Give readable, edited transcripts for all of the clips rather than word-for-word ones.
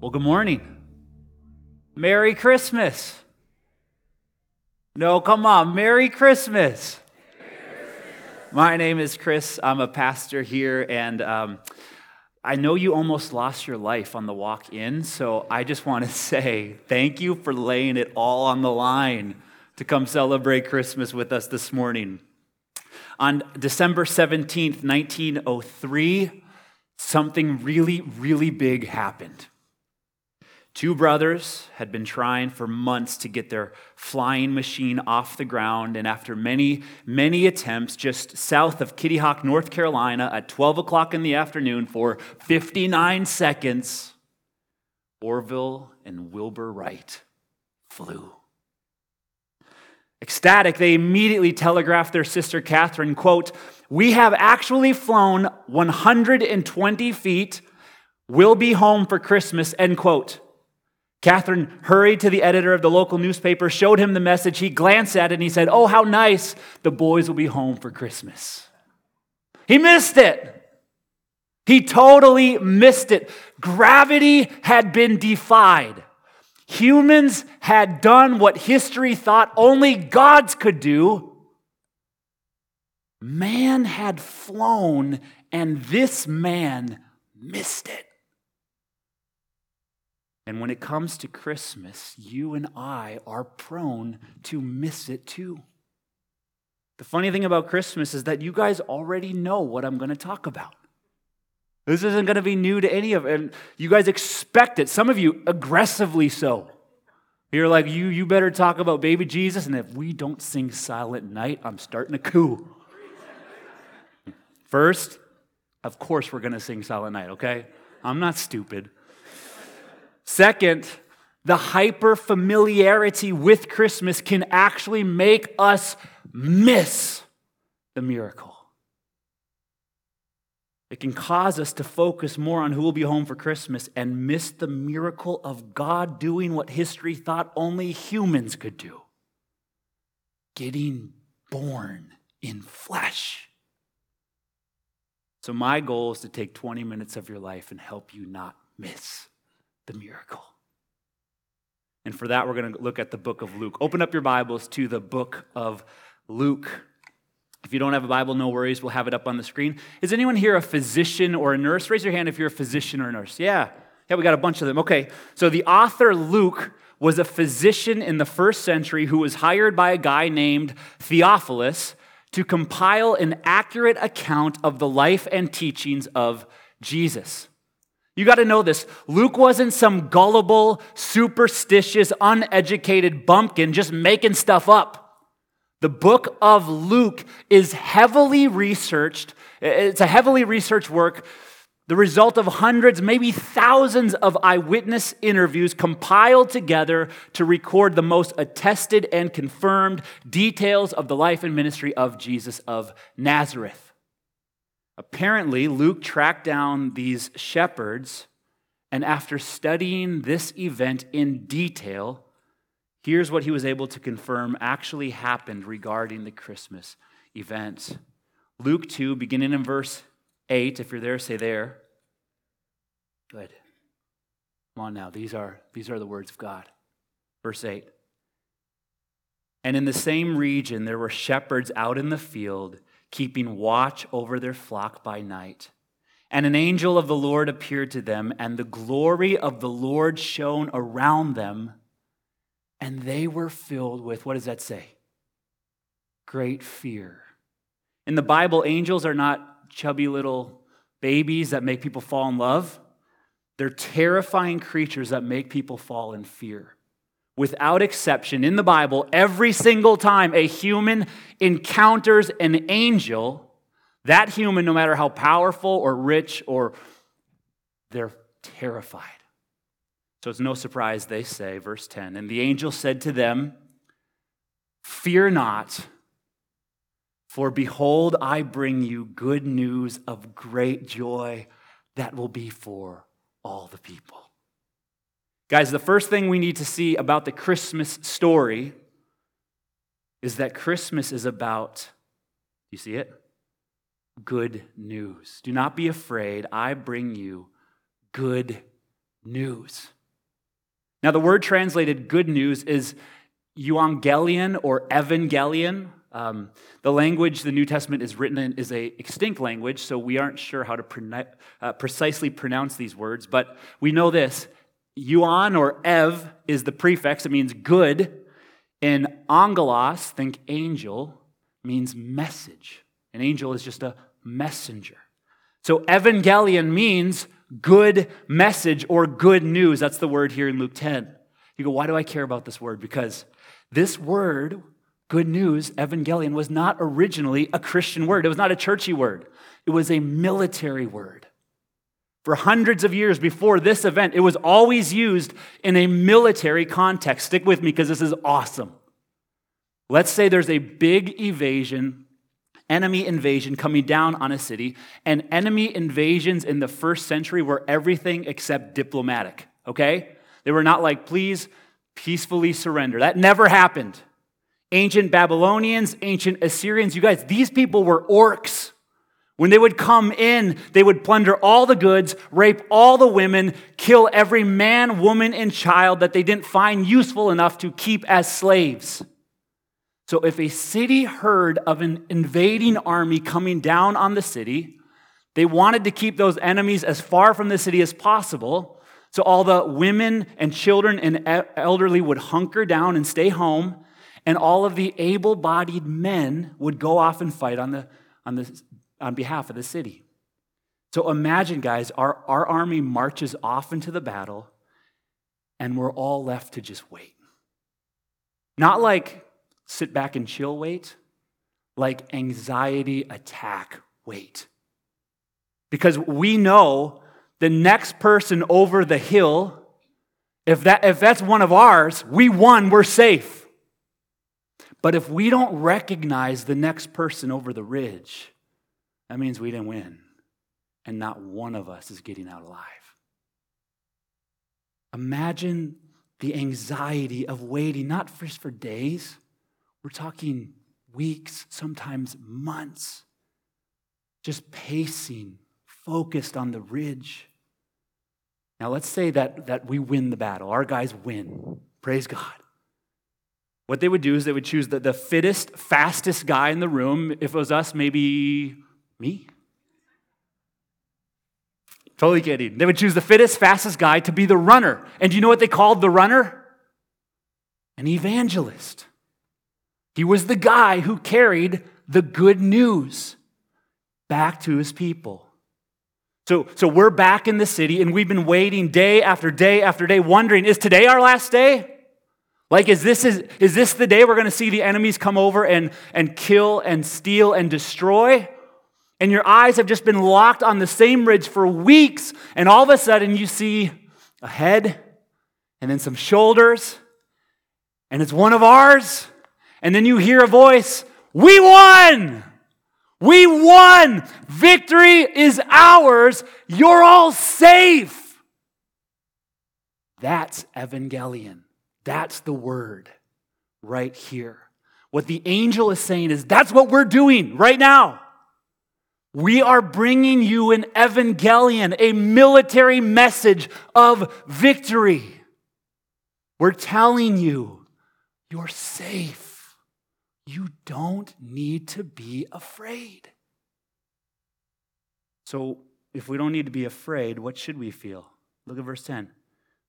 Well, good morning. Merry Christmas. No, come on. Merry Christmas. Merry Christmas. My name is Chris. I'm a pastor here, and I know you almost lost your life on the walk in, so I just want to say thank you for laying it all on the line to come celebrate Christmas with us this morning. On December 17th, 1903, something really, really big happened. Two brothers had been trying for months to get their flying machine off the ground, and after many, many attempts, just south of Kitty Hawk, North Carolina, at 12 o'clock in the afternoon for 59 seconds, Orville and Wilbur Wright flew. Ecstatic, they immediately telegraphed their sister Catherine, quote, "We have actually flown 120 feet, we'll be home for Christmas," end quote. Catherine hurried to the editor of the local newspaper, showed him the message, he glanced at it, and he said, "Oh, how nice, the boys will be home for Christmas." He missed it. He totally missed it. Gravity had been defied. Humans had done what history thought only gods could do. Man had flown, and this man missed it. And when it comes to Christmas, you and I are prone to miss it too. The funny thing about Christmas is that you guys already know what I'm going to talk about. This isn't going to be new to any of it. And you guys expect it. Some of you, aggressively so. You're like, you better talk about baby Jesus, and if we don't sing Silent Night, I'm starting a coup. First, of course we're going to sing Silent Night, okay? I'm not stupid. Second, the hyper-familiarity with Christmas can actually make us miss the miracle. It can cause us to focus more on who will be home for Christmas and miss the miracle of God doing what history thought only humans could do. Getting born in flesh. So my goal is to take 20 minutes of your life and help you not miss the miracle. And for that, we're going to look at the book of Luke. Open up your Bibles to the book of Luke. If you don't have a Bible, no worries. We'll have it up on the screen. Is anyone here a physician or a nurse? Raise your hand if you're a physician or a nurse. Yeah, we got a bunch of them. Okay, so the author Luke was a physician in the first century who was hired by a guy named Theophilus to compile an accurate account of the life and teachings of Jesus. You got to know this. Luke wasn't some gullible, superstitious, uneducated bumpkin just making stuff up. The book of Luke is heavily researched. It's a heavily researched work, the result of hundreds, maybe thousands of eyewitness interviews compiled together to record the most attested and confirmed details of the life and ministry of Jesus of Nazareth. Apparently, Luke tracked down these shepherds, and after studying this event in detail, here's what he was able to confirm actually happened regarding the Christmas event. Luke 2, beginning in verse 8. If you're there, say there. Good. Come on now. These are the words of God. Verse 8. "And in the same region there were shepherds out in the field, keeping watch over their flock by night. And an angel of the Lord appeared to them, and the glory of the Lord shone around them, and they were filled with," what does that say? "Great fear." In the Bible, angels are not chubby little babies that make people fall in love. They're terrifying creatures that make people fall in fear. Without exception, in the Bible, every single time a human encounters an angel, that human, no matter how powerful or rich, or they're terrified. So it's no surprise they say, verse 10, "And the angel said to them, 'Fear not, for behold, I bring you good news of great joy that will be for all the people.'" Guys, the first thing we need to see about the Christmas story is that Christmas is about, you see it? Good news. Do not be afraid. I bring you good news. Now, the word translated good news is euangelion or evangelion. The language the New Testament is written in is a extinct language, so we aren't sure how to precisely pronounce these words, but we know this. Euan or ev is the prefix. It means good. And angelos, think angel, means message. An angel is just a messenger. So evangelion means good message or good news. That's the word here in Luke 10. You go, why do I care about this word? Because this word, good news, evangelion, was not originally a Christian word. It was not a churchy word. It was a military word. For hundreds of years before this event, it was always used in a military context. Stick with me because this is awesome. Let's say there's a big enemy invasion coming down on a city, and enemy invasions in the first century were everything except diplomatic, okay? They were not like, please peacefully surrender. That never happened. Ancient Babylonians, ancient Assyrians, you guys, these people were orcs. When they would come in, they would plunder all the goods, rape all the women, kill every man, woman, and child that they didn't find useful enough to keep as slaves. So if a city heard of an invading army coming down on the city, they wanted to keep those enemies as far from the city as possible. So all the women and children and elderly would hunker down and stay home, and all of the able-bodied men would go off and fight on behalf of the city. So imagine, guys, our army marches off into the battle, and we're all left to just wait. Not like sit back and chill wait, like anxiety attack wait. Because we know the next person over the hill, if that's one of ours, we won, we're safe. But if we don't recognize the next person over the ridge, that means we didn't win. And not one of us is getting out alive. Imagine the anxiety of waiting, not just for days. We're talking weeks, sometimes months, just pacing, focused on the ridge. Now, let's say that we win the battle. Our guys win. Praise God. What they would do is they would choose the fittest, fastest guy in the room. If it was us, maybe me. Totally kidding. They would choose the fittest, fastest guy to be the runner. And do you know what they called the runner? An evangelist. He was the guy who carried the good news back to his people. So we're back in the city, and we've been waiting day after day after day, wondering, is today our last day? Like, is this the day we're going to see the enemies come over and kill and steal and destroy? And your eyes have just been locked on the same ridge for weeks, and all of a sudden you see a head and then some shoulders, and it's one of ours. And then you hear a voice, we won! We won! Victory is ours! You're all safe! That's evangelion. That's the word right here. What the angel is saying is, that's what we're doing right now. We are bringing you an evangelion, a military message of victory. We're telling you, you're safe. You don't need to be afraid. So if we don't need to be afraid, what should we feel? Look at verse 10.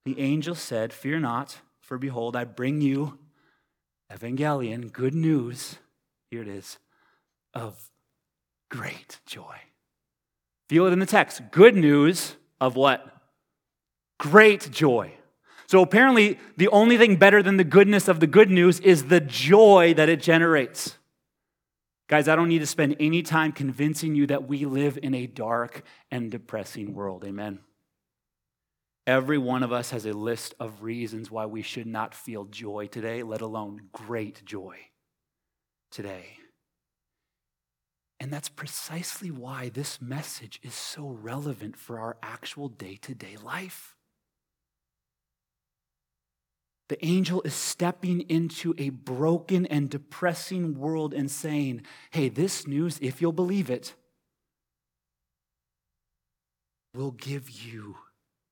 The angel said, fear not, for behold, I bring you evangelion, good news, here it is, of great joy. Feel it in the text. Good news of what? Great joy. So apparently, the only thing better than the goodness of the good news is the joy that it generates. Guys, I don't need to spend any time convincing you that we live in a dark and depressing world. Amen. Every one of us has a list of reasons why we should not feel joy today, let alone great joy today. And that's precisely why this message is so relevant for our actual day-to-day life. The angel is stepping into a broken and depressing world and saying, hey, this news, if you'll believe it, will give you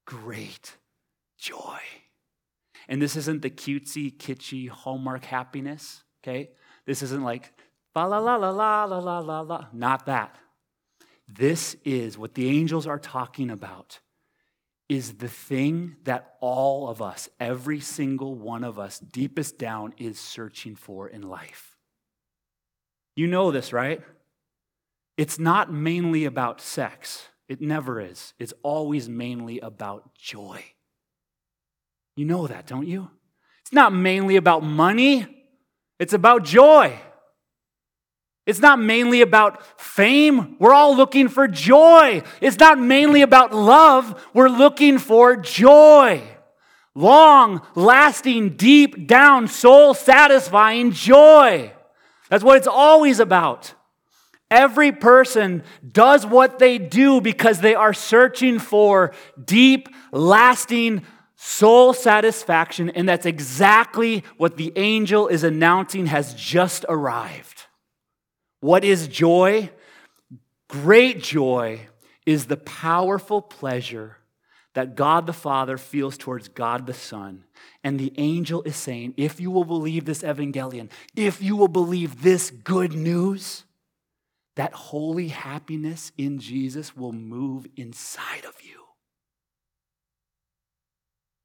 great joy. And this isn't the cutesy, kitschy Hallmark happiness, okay? This isn't like, ba la la la la la la la la, not that. This is what the angels are talking about, is the thing that all of us, every single one of us, deepest down is searching for in life. You know this, right? It's not mainly about sex. It never is. It's always mainly about joy. You know that, don't you? It's not mainly about money. It's about joy. It's not mainly about fame. We're all looking for joy. It's not mainly about love. We're looking for joy. Long, lasting, deep down, soul-satisfying joy. That's what it's always about. Every person does what they do because they are searching for deep, lasting soul satisfaction, and that's exactly what the angel is announcing has just arrived. What is joy? Great joy is the powerful pleasure that God the Father feels towards God the Son. And the angel is saying, if you will believe this evangelion, if you will believe this good news, that holy happiness in Jesus will move inside of you.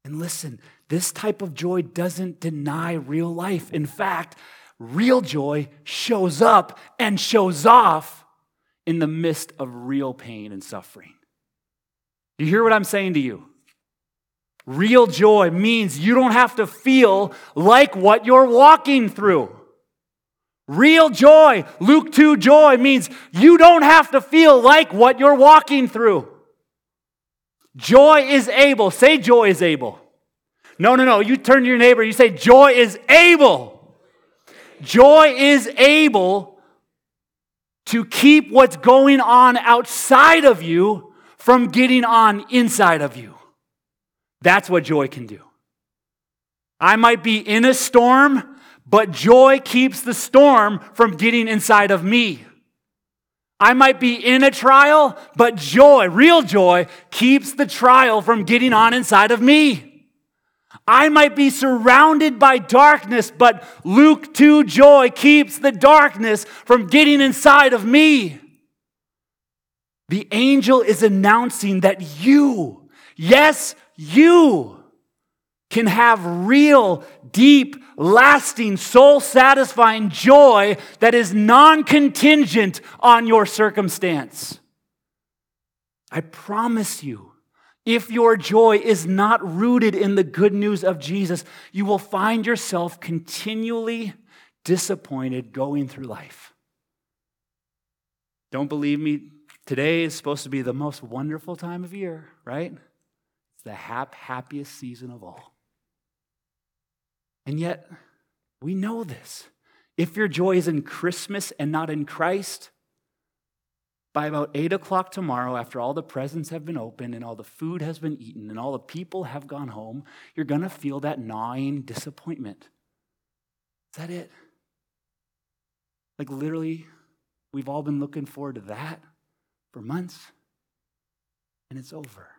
And listen, this type of joy doesn't deny real life. In fact, real joy shows up and shows off in the midst of real pain and suffering. Do you hear what I'm saying to you? Real joy means you don't have to feel like what you're walking through. Real joy, Luke 2 joy, means you don't have to feel like what you're walking through. Joy is able. Say joy is able. No. You turn to your neighbor, you say joy is able. Joy is able to keep what's going on outside of you from getting on inside of you. That's what joy can do. I might be in a storm, but joy keeps the storm from getting inside of me. I might be in a trial, but joy, real joy, keeps the trial from getting on inside of me. I might be surrounded by darkness, but Luke 2 joy keeps the darkness from getting inside of me. The angel is announcing that you, yes, you, can have real, deep, lasting, soul-satisfying joy that is non-contingent on your circumstance. I promise you, if your joy is not rooted in the good news of Jesus, you will find yourself continually disappointed going through life. Don't believe me? Today is supposed to be the most wonderful time of year, right? It's the happiest season of all. And yet, we know this. If your joy is in Christmas and not in Christ, by about 8 o'clock tomorrow, after all the presents have been opened and all the food has been eaten and all the people have gone home, you're going to feel that gnawing disappointment. Is that it? Like literally, we've all been looking forward to that for months, and it's over.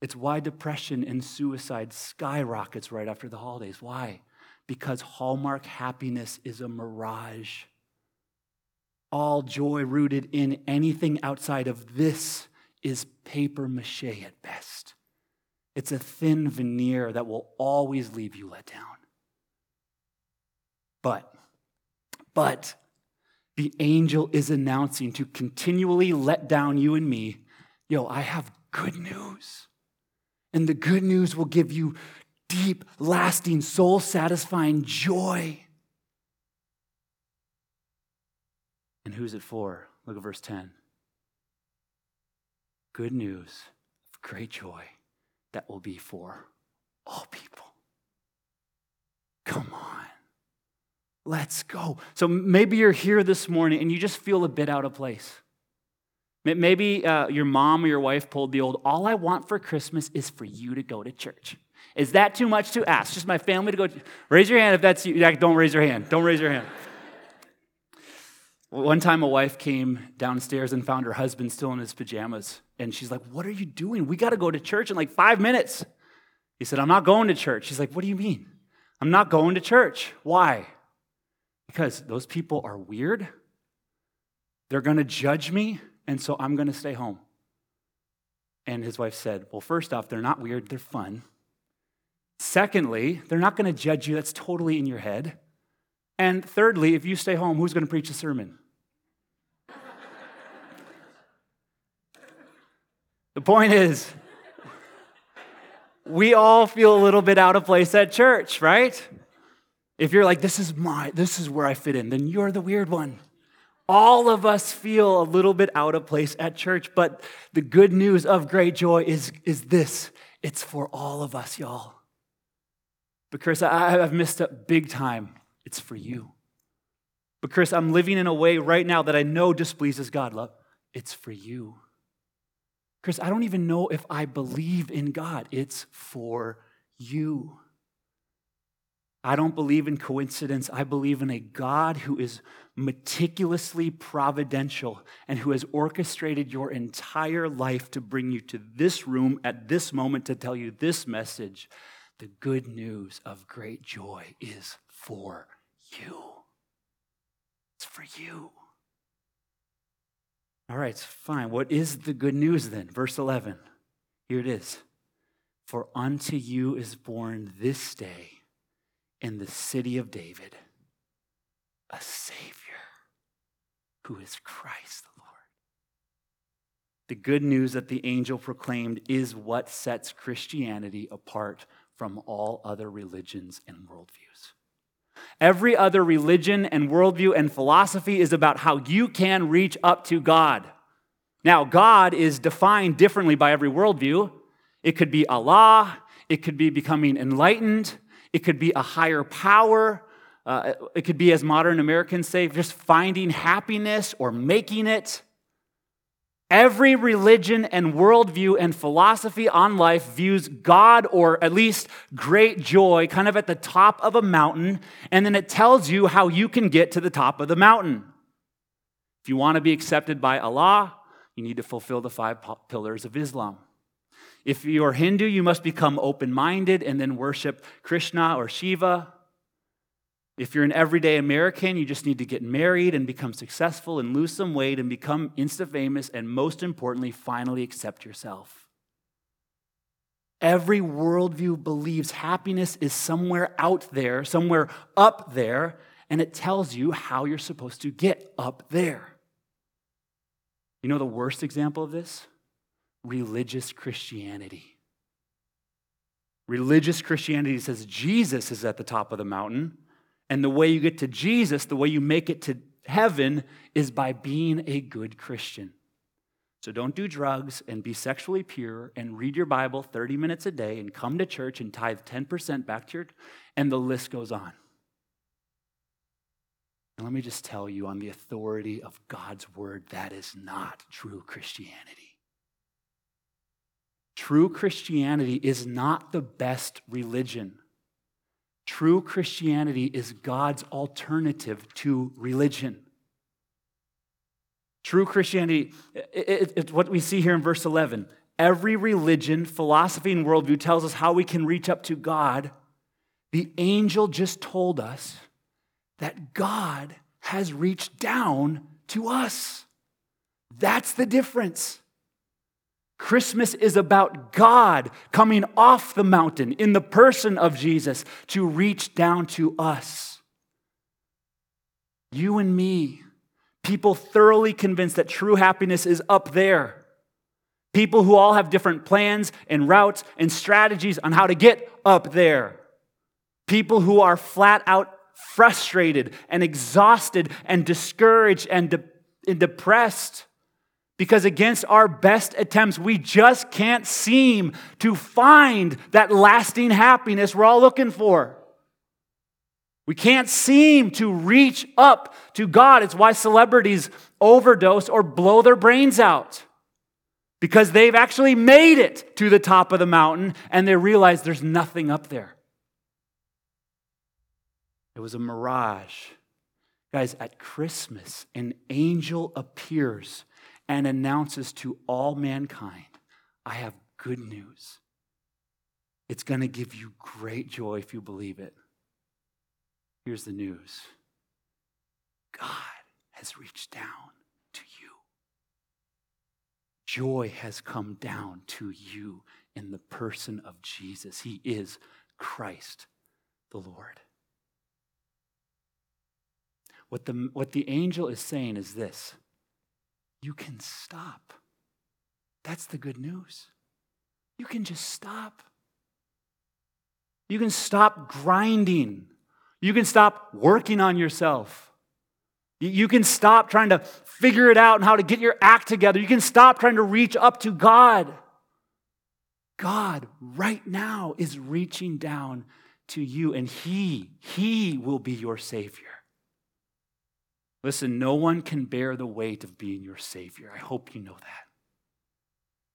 It's why depression and suicide skyrockets right after the holidays. Why? Because Hallmark happiness is a mirage. All joy rooted in anything outside of this is paper mache at best. It's a thin veneer that will always leave you let down. But the angel is announcing to continually let down you and me, I have good news. And the good news will give you deep, lasting, soul-satisfying joy. And who's it for? Look at verse 10. Good news of great joy that will be for all people. Come on. Let's go. So maybe you're here this morning and you just feel a bit out of place. Maybe your mom or your wife pulled the old, all I want for Christmas is for you to go to church. Is that too much to ask? Just my family to go to church? Raise your hand if that's you. Don't raise your hand. One time a wife came downstairs and found her husband still in his pajamas. And she's like, "What are you doing? We got to go to church in like 5 minutes. He said, "I'm not going to church." She's like, "What do you mean?" "I'm not going to church." "Why?" "Because those people are weird. They're going to judge me. And so I'm going to stay home." And his wife said, "Well, first off, they're not weird. They're fun. Secondly, they're not going to judge you. That's totally in your head. And thirdly, if you stay home, who's going to preach a sermon?" The point is, we all feel a little bit out of place at church, right? If you're like, this is where I fit in, then you're the weird one. All of us feel a little bit out of place at church, but the good news of great joy is this: it's for all of us, y'all. But Chris, I've messed up big time. It's for you. But Chris, I'm living in a way right now that I know displeases God. Love, it's for you. Chris, I don't even know if I believe in God. It's for you. I don't believe in coincidence. I believe in a God who is meticulously providential and who has orchestrated your entire life to bring you to this room at this moment to tell you this message. The good news of great joy is for you. It's for you. All right, fine. What is the good news then? Verse 11. Here it is. "For unto you is born this day in the city of David a Savior, who is Christ the Lord." The good news that the angel proclaimed is what sets Christianity apart from all other religions and worldviews. Every other religion and worldview and philosophy is about how you can reach up to God. Now, God is defined differently by every worldview. It could be Allah. It could be becoming enlightened. It could be a higher power. It could be, as modern Americans say, just finding happiness or making it. Every religion and worldview and philosophy on life views God, or at least great joy, kind of at the top of a mountain, and then it tells you how you can get to the top of the mountain. If you want to be accepted by Allah, you need to fulfill the 5 pillars of Islam. If you're Hindu, you must become open-minded and then worship Krishna or Shiva. If you're an everyday American, you just need to get married and become successful and lose some weight and become Insta-famous and, most importantly, finally accept yourself. Every worldview believes happiness is somewhere out there, somewhere up there, and it tells you how you're supposed to get up there. You know the worst example of this? Religious Christianity. Religious Christianity says Jesus is at the top of the mountain, and the way you get to Jesus, the way you make it to heaven, is by being a good Christian. So don't do drugs and be sexually pure and read your Bible 30 minutes a day and come to church and tithe 10% back to your, and the list goes on. And let me just tell you, on the authority of God's word, that is not true Christianity. True Christianity is not the best religion. True Christianity is God's alternative to religion. True Christianity, it's what we see here in verse 11. Every religion, philosophy, and worldview tells us how we can reach up to God. The angel just told us that God has reached down to us. That's the difference. Christmas is about God coming off the mountain in the person of Jesus to reach down to us. You and me, people thoroughly convinced that true happiness is up there. People who all have different plans and routes and strategies on how to get up there. People who are flat out frustrated and exhausted and discouraged and depressed. Because against our best attempts, we just can't seem to find that lasting happiness we're all looking for. We can't seem to reach up to God. It's why celebrities overdose or blow their brains out. Because they've actually made it to the top of the mountain and they realize there's nothing up there. It was a mirage. Guys, at Christmas, an angel appears and announces to all mankind, I have good news. It's going to give you great joy if you believe it. Here's the news. God has reached down to you. Joy has come down to you in the person of Jesus. He is Christ the Lord. What the angel is saying is this. You can stop. That's the good news. You can just stop. You can stop grinding. You can stop working on yourself. You can stop trying to figure it out and how to get your act together. You can stop trying to reach up to God. God right now is reaching down to you, and He will be your Savior. Listen, no one can bear the weight of being your Savior. I hope you know that.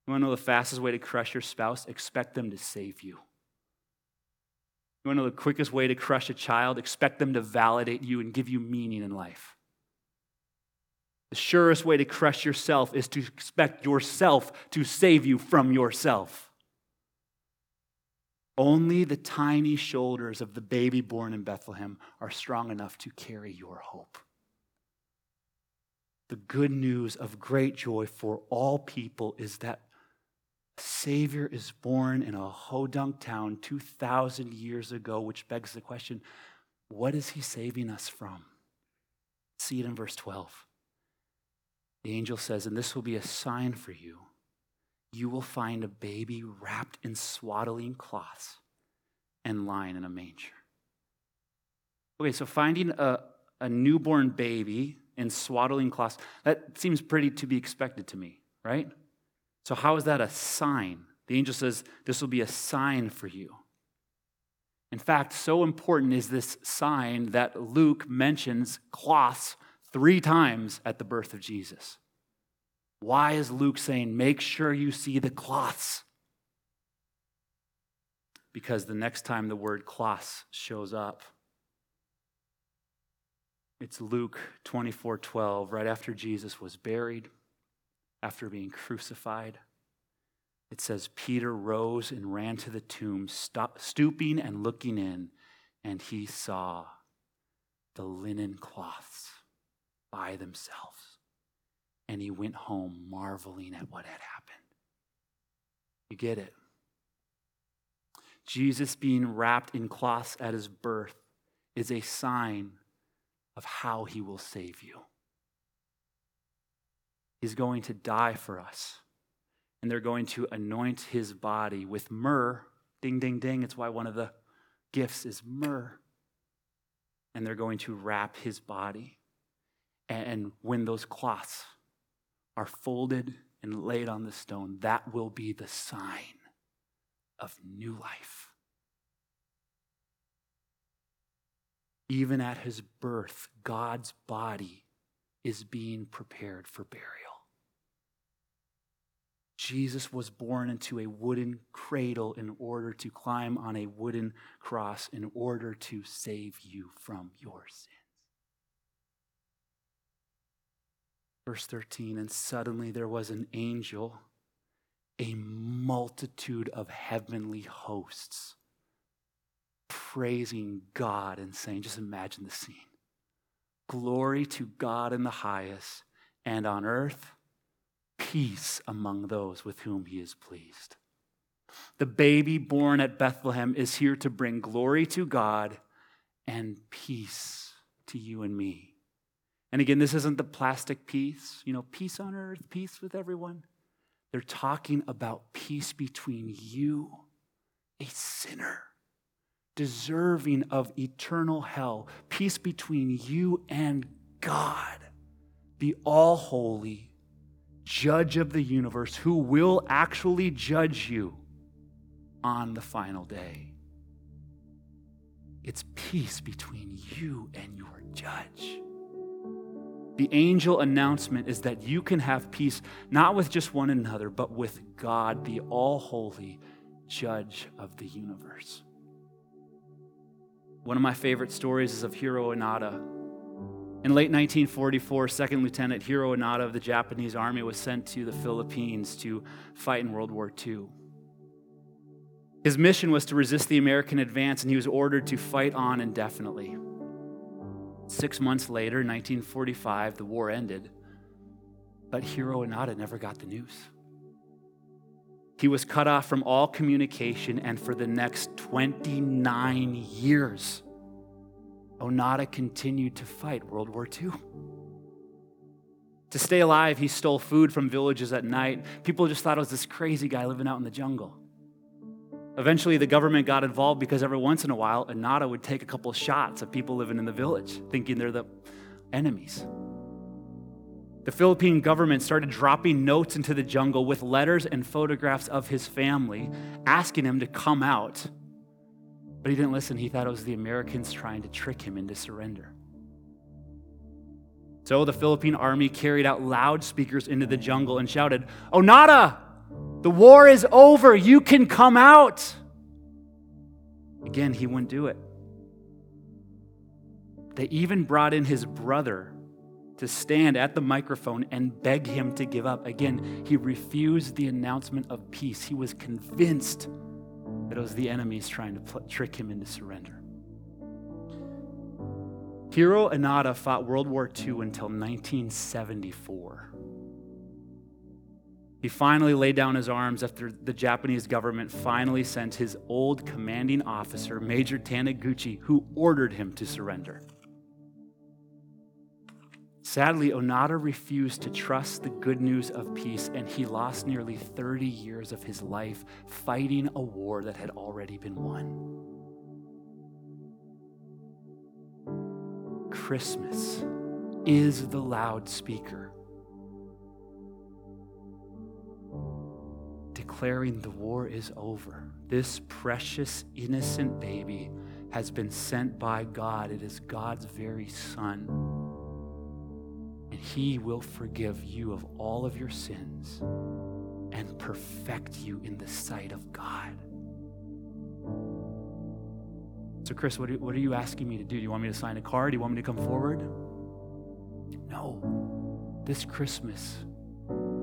You want to know the fastest way to crush your spouse? Expect them to save you. You want to know the quickest way to crush a child? Expect them to validate you and give you meaning in life. The surest way to crush yourself is to expect yourself to save you from yourself. Only the tiny shoulders of the baby born in Bethlehem are strong enough to carry your hope. The good news of great joy for all people is that the Savior is born in a podunk town 2,000 years ago, which begs the question, what is he saving us from? See it in verse 12. The angel says, and this will be a sign for you. You will find a baby wrapped in swaddling cloths and lying in a manger. Okay, so finding a newborn baby in swaddling cloths, that seems pretty to be expected to me, right? So how is that a sign? The angel says, this will be a sign for you. In fact, so important is this sign that Luke mentions cloths 3 times at the birth of Jesus. Why is Luke saying, make sure you see the cloths? Because the next time the word cloths shows up, it's Luke 24:12, right after Jesus was buried, after being crucified. It says, Peter rose and ran to the tomb, stooping and looking in, and he saw the linen cloths by themselves. And he went home marveling at what had happened. You get it? Jesus being wrapped in cloths at his birth is a sign of how he will save you. He's going to die for us. And they're going to anoint his body with myrrh. Ding, ding, ding. It's why one of the gifts is myrrh. And they're going to wrap his body. And when those cloths are folded and laid on the stone, that will be the sign of new life. Even at his birth, God's body is being prepared for burial. Jesus was born into a wooden cradle in order to climb on a wooden cross in order to save you from your sins. Verse 13, and suddenly there was an angel, a multitude of heavenly hosts, praising God and saying, just imagine the scene. Glory to God in the highest, and on earth, peace among those with whom he is pleased. The baby born at Bethlehem is here to bring glory to God and peace to you and me. And again, this isn't the plastic peace, peace on earth, peace with everyone. They're talking about peace between you, a sinner, deserving of eternal hell. Peace between you and God, the all-holy judge of the universe who will actually judge you on the final day. It's peace between you and your judge. The angel announcement is that you can have peace, not with just one another, but with God, the all-holy judge of the universe. One of my favorite stories is of Hiro Inada. In late 1944, Second Lieutenant Hiro Inada of the Japanese Army was sent to the Philippines to fight in World War II. His mission was to resist the American advance, and he was ordered to fight on indefinitely. 6 months later, 1945, the war ended, but Hiro Inada never got the news. He was cut off from all communication, and for the next 29 years, Onada continued to fight World War II. To stay alive, he stole food from villages at night. People just thought it was this crazy guy living out in the jungle. Eventually, the government got involved because every once in a while, Onada would take a couple shots at people living in the village, thinking they're the enemies. The Philippine government started dropping notes into the jungle with letters and photographs of his family, asking him to come out. But he didn't listen. He thought it was the Americans trying to trick him into surrender. So the Philippine army carried out loudspeakers into the jungle and shouted, "Onada, the war is over. You can come out." Again, he wouldn't do it. They even brought in his brother to stand at the microphone and beg him to give up. Again, he refused the announcement of peace. He was convinced that it was the enemies trying to trick him into surrender. Hiro Inada fought World War II until 1974. He finally laid down his arms after the Japanese government finally sent his old commanding officer, Major Taniguchi, who ordered him to surrender. Sadly, Onada refused to trust the good news of peace, and he lost nearly 30 years of his life fighting a war that had already been won. Christmas is the loudspeaker, declaring the war is over. This precious, innocent baby has been sent by God. It is God's very son. And he will forgive you of all of your sins and perfect you in the sight of God. So Chris, what are you asking me to do? Do you want me to sign a card? Do you want me to come forward? No. This Christmas,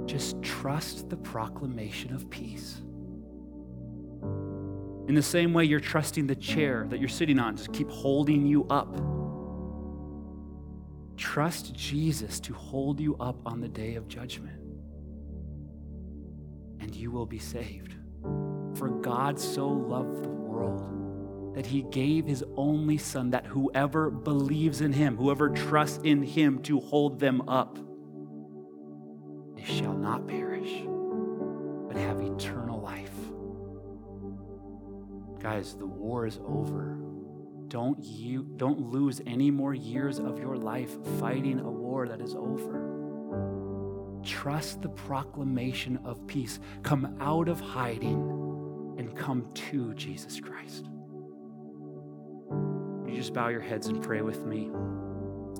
just trust the proclamation of peace. In the same way you're trusting the chair that you're sitting on, just keep holding you up. Trust Jesus to hold you up on the day of judgment, and you will be saved. For God so loved the world that he gave his only son, that whoever believes in him, whoever trusts in him to hold them up, they shall not perish, but have eternal life. Guys, the war is over. Don't lose any more years of your life fighting a war that is over. Trust the proclamation of peace. Come out of hiding and come to Jesus Christ. You just bow your heads and pray with me.